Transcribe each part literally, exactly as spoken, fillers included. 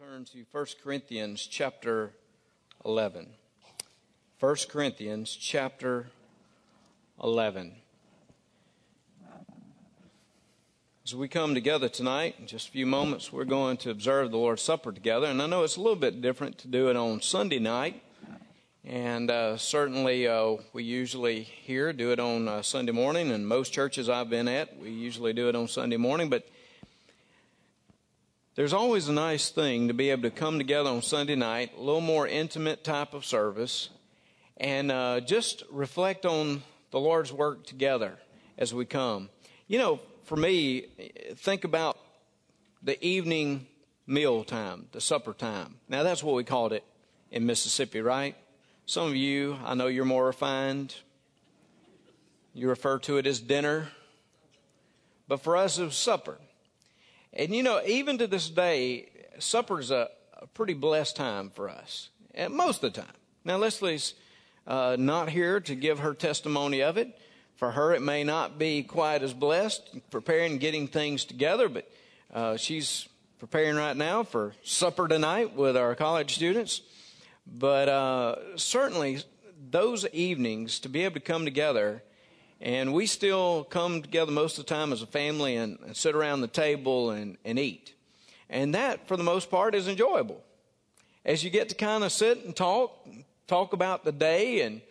Turn to First Corinthians chapter eleven. First Corinthians chapter eleven. As we come together tonight, in just a few moments, we're going to observe the Lord's Supper together. And I know it's a little bit different to do it on Sunday night. And uh, certainly uh, we usually here do it on uh, Sunday morning. And most churches I've been at, we usually do it on Sunday morning. But there's always a nice thing to be able to come together on Sunday night, a little more intimate type of service, and uh, just reflect on the Lord's work together as we come. You know, for me, think about the evening meal time, the supper time. Now, that's what we called it in Mississippi, right? Some of you, I know you're more refined. You refer to it as dinner. But for us, it was supper. And, you know, even to this day, supper's a, a pretty blessed time for us, and most of the time. Now, Leslie's uh, not here to give her testimony of it. For her, it may not be quite as blessed, preparing, getting things together, but uh, she's preparing right now for supper tonight with our college students. But uh, certainly, those evenings, to be able to come together. And we still come together most of the time as a family and, and sit around the table and, and eat. And that, for the most part, is enjoyable. As you get to kind of sit and talk, talk about the day and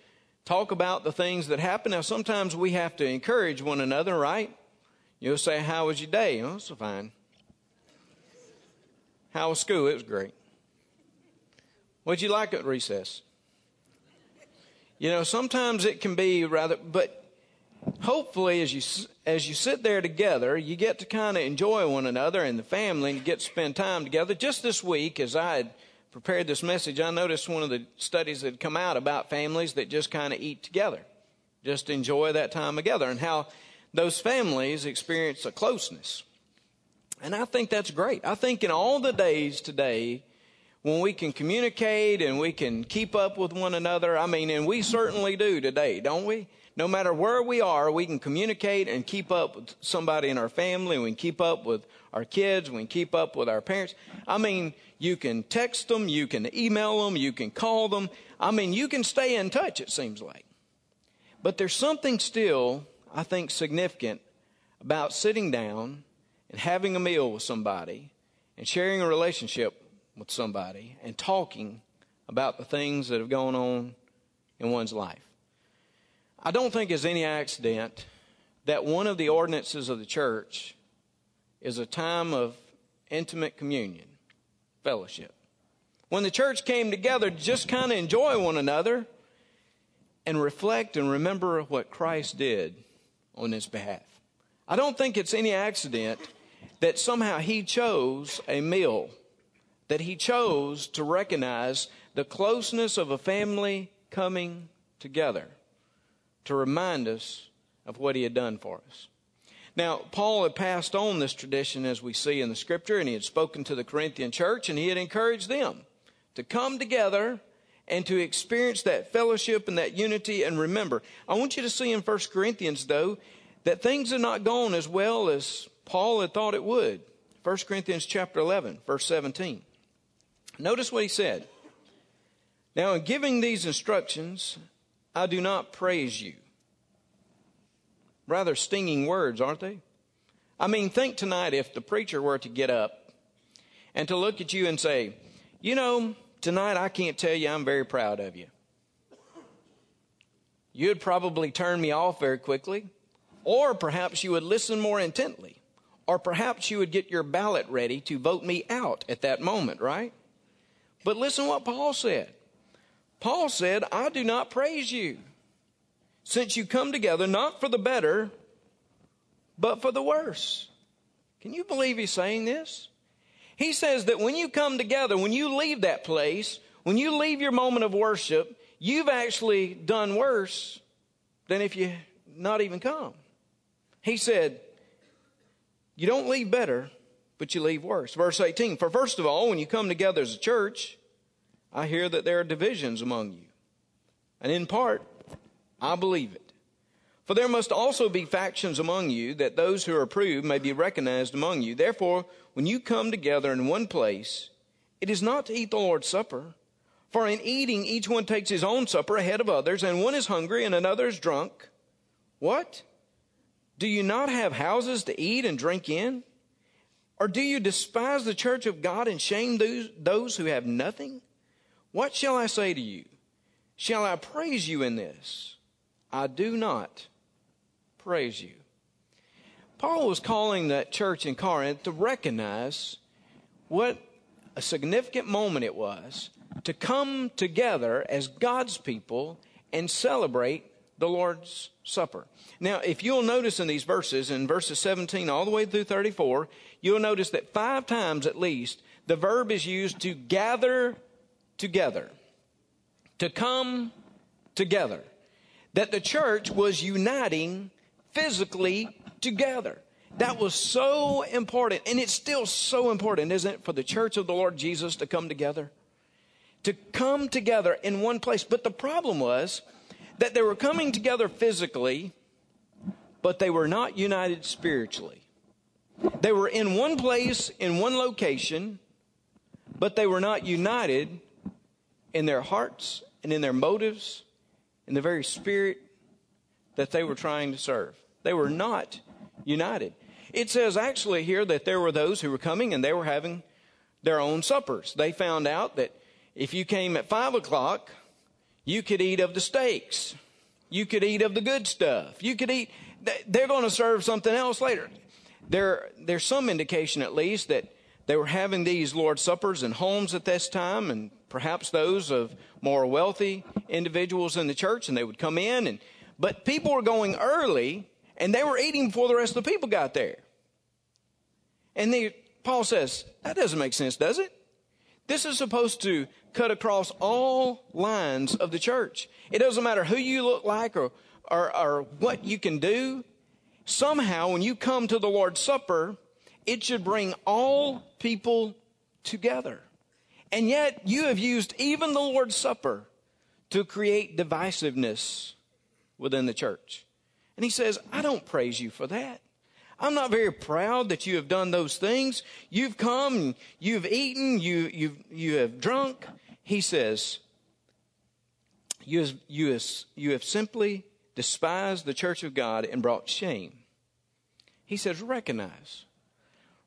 talk about the things that happen. Now, sometimes we have to encourage one another, right? You'll say, how was your day? Oh, it's fine. How was school? It was great. What'd you like at recess? You know, sometimes it can be rather, but hopefully, as you as you sit there together, you get to kind of enjoy one another and the family, and you get to spend time together. Just this week, as I had prepared this message, I noticed one of the studies that had come out about families that just kind of eat together, just enjoy that time together, and how those families experience a closeness. And I think that's great. I think in all the days today, when we can communicate and we can keep up with one another, I mean, and we certainly do today, don't we? No matter where we are, we can communicate and keep up with somebody in our family. We can keep up with our kids. We can keep up with our parents. I mean, you can text them. You can email them. You can call them. I mean, you can stay in touch, it seems like. But there's something still, I think, significant about sitting down and having a meal with somebody and sharing a relationship with somebody and talking about the things that have gone on in one's life. I don't think it's any accident that one of the ordinances of the church is a time of intimate communion, fellowship. When the church came together to just kind of enjoy one another and reflect and remember what Christ did on his behalf. I don't think it's any accident that somehow he chose a meal, that he chose to recognize the closeness of a family coming together, to remind us of what he had done for us. Now, Paul had passed on this tradition, as we see in the Scripture, and he had spoken to the Corinthian church, and he had encouraged them to come together and to experience that fellowship and that unity. And remember, I want you to see in First Corinthians, though, that things have not gone as well as Paul had thought it would. First Corinthians chapter eleven, verse seventeen. Notice what he said. Now, in giving these instructions, I do not praise you. Rather stinging words, aren't they? I mean, think tonight if the preacher were to get up and to look at you and say, you know, tonight I can't tell you I'm very proud of you. You'd probably turn me off very quickly, or perhaps you would listen more intently, or perhaps you would get your ballot ready to vote me out at that moment, right? But listen what Paul said. Paul said, I do not praise you, since you come together not for the better, but for the worse. Can you believe he's saying this? He says that when you come together, when you leave that place, when you leave your moment of worship, you've actually done worse than if you not even come. He said, you don't leave better, but you leave worse. Verse eighteen, for first of all, when you come together as a church, I hear that there are divisions among you, and in part, I believe it. For there must also be factions among you, that those who are approved may be recognized among you. Therefore, when you come together in one place, It is not to eat the Lord's Supper. For in eating, each one takes his own supper ahead of others, and one is hungry and another is drunk. What? Do you not have houses to eat and drink in? Or do you despise the church of God and shame those, those who have nothing? What shall I say to you? Shall I praise you in this? I do not praise you. Paul was calling that church in Corinth to recognize what a significant moment it was to come together as God's people and celebrate the Lord's Supper. Now, if you'll notice in these verses, in verses seventeen all the way through thirty-four, you'll notice that five times at least the verb is used to gather together, to come together, that the church was uniting physically together. That was so important, and it's still so important, isn't it, for the church of the Lord Jesus to come together? To come together in one place. But the problem was that they were coming together physically, but they were not united spiritually. They were in one place, in one location, but they were not united in their hearts and in their motives, in the very spirit that they were trying to serve. They were not united. It says actually here that there were those who were coming and they were having their own suppers. They found out that if you came at five o'clock, you could eat of the steaks. You could eat of the good stuff. You could eat. They're going to serve something else later. There, there's some indication at least that they were having these Lord's Suppers in homes at this time, and perhaps those of more wealthy individuals in the church, and they would come in. And but people were going early, and they were eating before the rest of the people got there. And they, Paul says, that doesn't make sense, does it? This is supposed to cut across all lines of the church. It doesn't matter who you look like or, or, or what you can do. Somehow, when you come to the Lord's Supper, it should bring all people together. And yet, you have used even the Lord's Supper to create divisiveness within the church. And he says, I don't praise you for that. I'm not very proud that you have done those things. You've come, you've eaten, you you've you have drunk. He says, you have, you have, you have simply despised the church of God and brought shame. He says, recognize.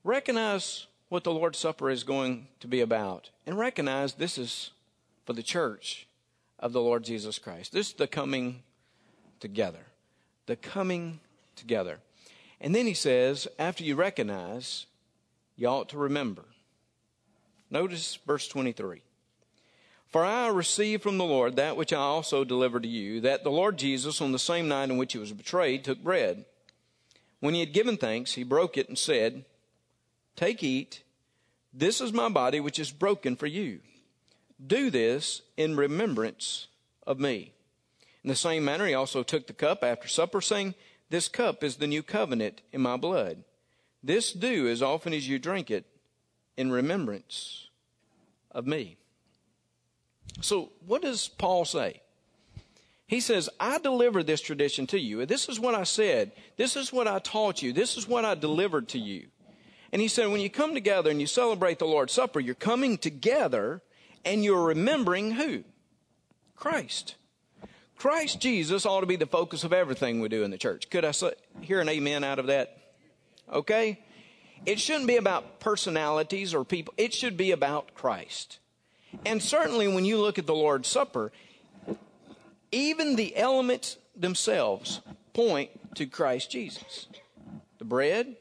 Recognize what the Lord's Supper is going to be about. And recognize this is for the church of the Lord Jesus Christ. This is the coming together. The coming together. And then he says, after you recognize, you ought to remember. Notice verse twenty-three. For I received from the Lord that which I also delivered to you, that the Lord Jesus, on the same night in which he was betrayed, took bread. When he had given thanks, he broke it and said, Take, eat. This is my body, which is broken for you. Do this in remembrance of me. In the same manner, he also took the cup after supper, saying, This cup is the new covenant in my blood. This do as often as you drink it in remembrance of me. So what does Paul say? He says, I delivered this tradition to you. This is what I said. This is what I taught you. This is what I delivered to you. And he said, when you come together and you celebrate the Lord's Supper, you're coming together and you're remembering who? Christ. Christ Jesus ought to be the focus of everything we do in the church. Could I hear an amen out of that? Okay? It shouldn't be about personalities or people. It should be about Christ. And certainly when you look at the Lord's Supper, even the elements themselves point to Christ Jesus. The bread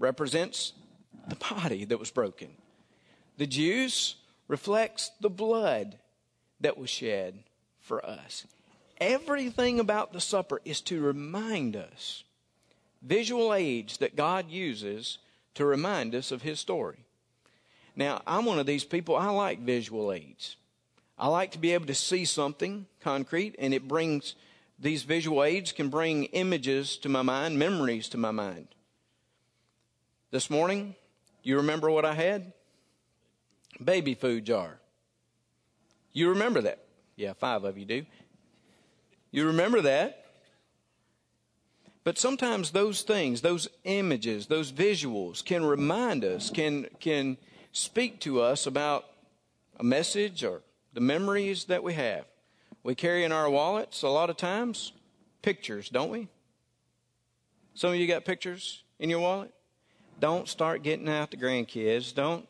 represents the body that was broken. The juice reflects the blood that was shed for us. Everything about the supper is to remind us, visual aids that God uses to remind us of his story. Now, I'm one of these people, I like visual aids. I like to be able to see something concrete, and it brings, these visual aids can bring images to my mind, memories to my mind. This morning, you remember what I had? Baby food jar. You remember that? Yeah, five of you do. You remember that. But sometimes those things, those images, those visuals can remind us, can, can speak to us about a message or the memories that we have. We carry in our wallets a lot of times pictures, don't we? Some of you got pictures in your wallet? Don't start getting out the grandkids. Don't.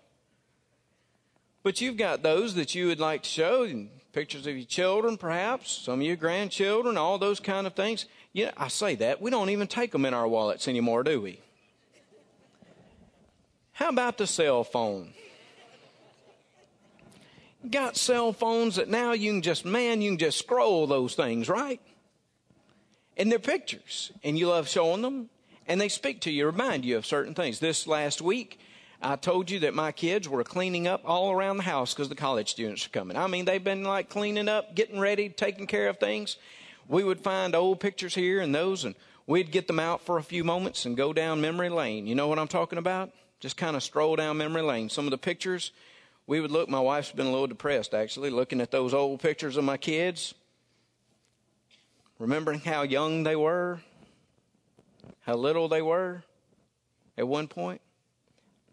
But you've got those that you would like to show, and pictures of your children, perhaps, some of your grandchildren, all those kind of things. You know, I say that. We don't even take them in our wallets anymore, do we? How about the cell phone? Got cell phones that now you can just, man, you can just scroll those things, right? And they're pictures, and you love showing them, and they speak to you, remind you of certain things. This last week, I told you that my kids were cleaning up all around the house because the college students are coming. I mean, they've been like cleaning up, getting ready, taking care of things. We would find old pictures here and those, and we'd get them out for a few moments and go down memory lane. You know what I'm talking about? Just kind of stroll down memory lane. Some of the pictures, we would look. My wife's been a little depressed, actually, looking at those old pictures of my kids, remembering how young they were, how little they were at one point.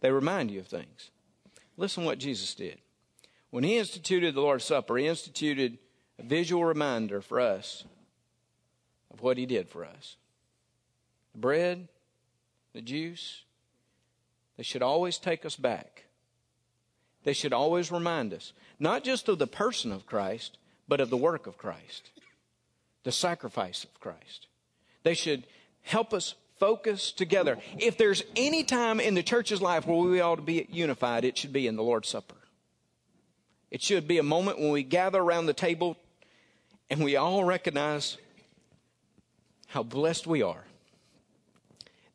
They remind you of things. Listen what Jesus did. When he instituted the Lord's Supper, he instituted a visual reminder for us of what he did for us. The bread, the juice, they should always take us back. They should always remind us, not just of the person of Christ, but of the work of Christ, the sacrifice of Christ. They should help us focus together. If there's any time in the church's life where we ought to be unified, it should be in the Lord's Supper. It should be a moment when we gather around the table and we all recognize how blessed we are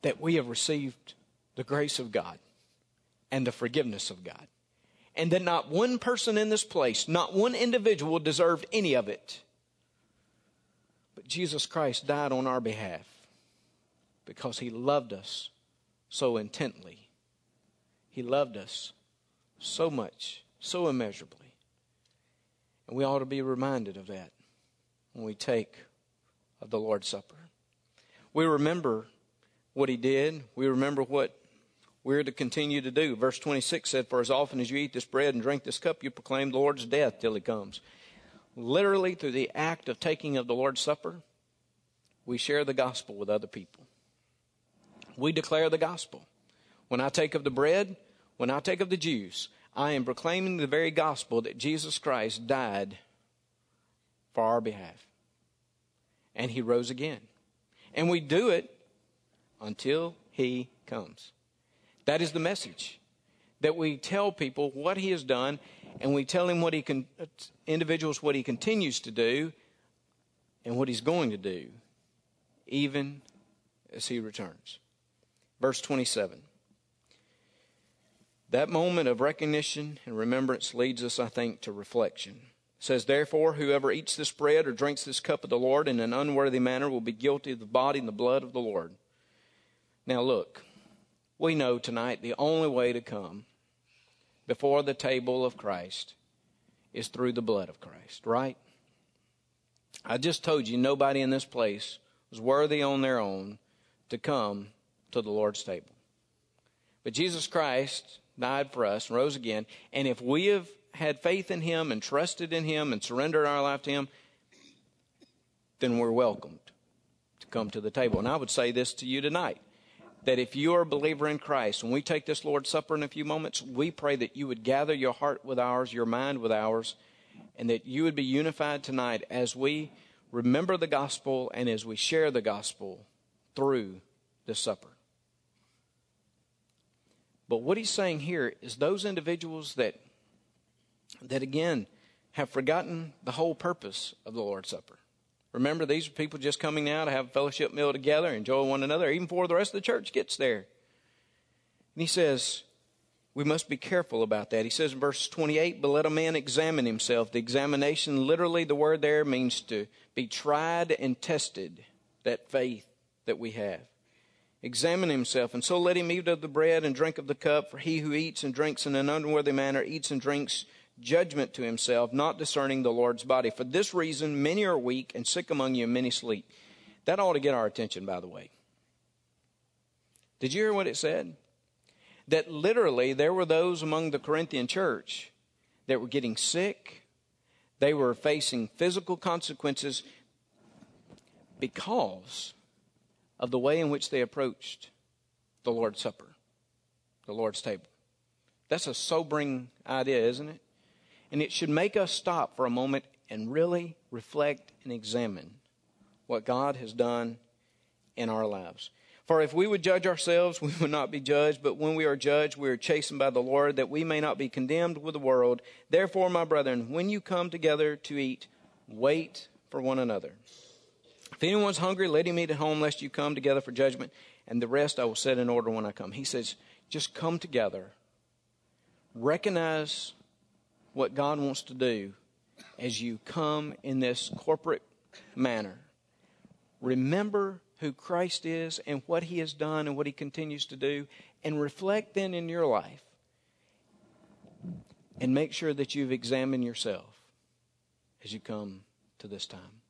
that we have received the grace of God and the forgiveness of God. And that not one person in this place, not one individual deserved any of it. But Jesus Christ died on our behalf because he loved us so intently. He loved us so much, so immeasurably. And we ought to be reminded of that when we take of the Lord's Supper. We remember what he did. We remember what we're to continue to do. Verse twenty-six said, "For as often as you eat this bread and drink this cup, you proclaim the Lord's death till he comes." Literally, through the act of taking of the Lord's Supper, we share the gospel with other people. We declare the gospel. When I take of the bread, when I take of the juice, I am proclaiming the very gospel that Jesus Christ died for our behalf. And he rose again. And we do it until he comes. That is the message, that we tell people what he has done, and we tell him what he can, individuals what he continues to do and what he's going to do, even as he returns. Verse twenty-seven. That moment of recognition and remembrance leads us, I think, to reflection. It says, "Therefore, whoever eats this bread or drinks this cup of the Lord in an unworthy manner will be guilty of the body and the blood of the Lord." Now look. We know tonight the only way to come before the table of Christ is through the blood of Christ, right? I just told you nobody in this place was worthy on their own to come to the Lord's table. But Jesus Christ died for us and rose again, and if we have had faith in him and trusted in him and surrendered our life to him, then we're welcomed to come to the table. And I would say this to you tonight, that if you are a believer in Christ, when we take this Lord's Supper in a few moments, we pray that you would gather your heart with ours, your mind with ours, and that you would be unified tonight as we remember the gospel and as we share the gospel through the supper. But what he's saying here is those individuals that, that again, have forgotten the whole purpose of the Lord's Supper. Remember, these are people just coming now to have a fellowship meal together, enjoy one another, even before the rest of the church gets there. And he says, we must be careful about that. He says in verse twenty-eight, "But let a man examine himself." The examination, literally the word there means to be tried and tested, that faith that we have. "Examine himself, and so let him eat of the bread and drink of the cup. For he who eats and drinks in an unworthy manner eats and drinks judgment to himself, not discerning the Lord's body. For this reason, many are weak and sick among you, and many sleep." That ought to get our attention, by the way. Did you hear what it said? That literally there were those among the Corinthian church that were getting sick. They were facing physical consequences because of the way in which they approached the Lord's Supper, the Lord's table. That's a sobering idea, isn't it? And it should make us stop for a moment and really reflect and examine what God has done in our lives. For if we would judge ourselves, we would not be judged. But when we are judged, we are chastened by the Lord, that we may not be condemned with the world. Therefore, my brethren, when you come together to eat, wait for one another. If anyone's hungry, let him eat at home, lest you come together for judgment. And the rest I will set in order when I come. He says, just come together. Recognize what God wants to do as you come in this corporate manner. Remember who Christ is and what he has done and what he continues to do, and reflect then in your life and make sure that you've examined yourself as you come to this time.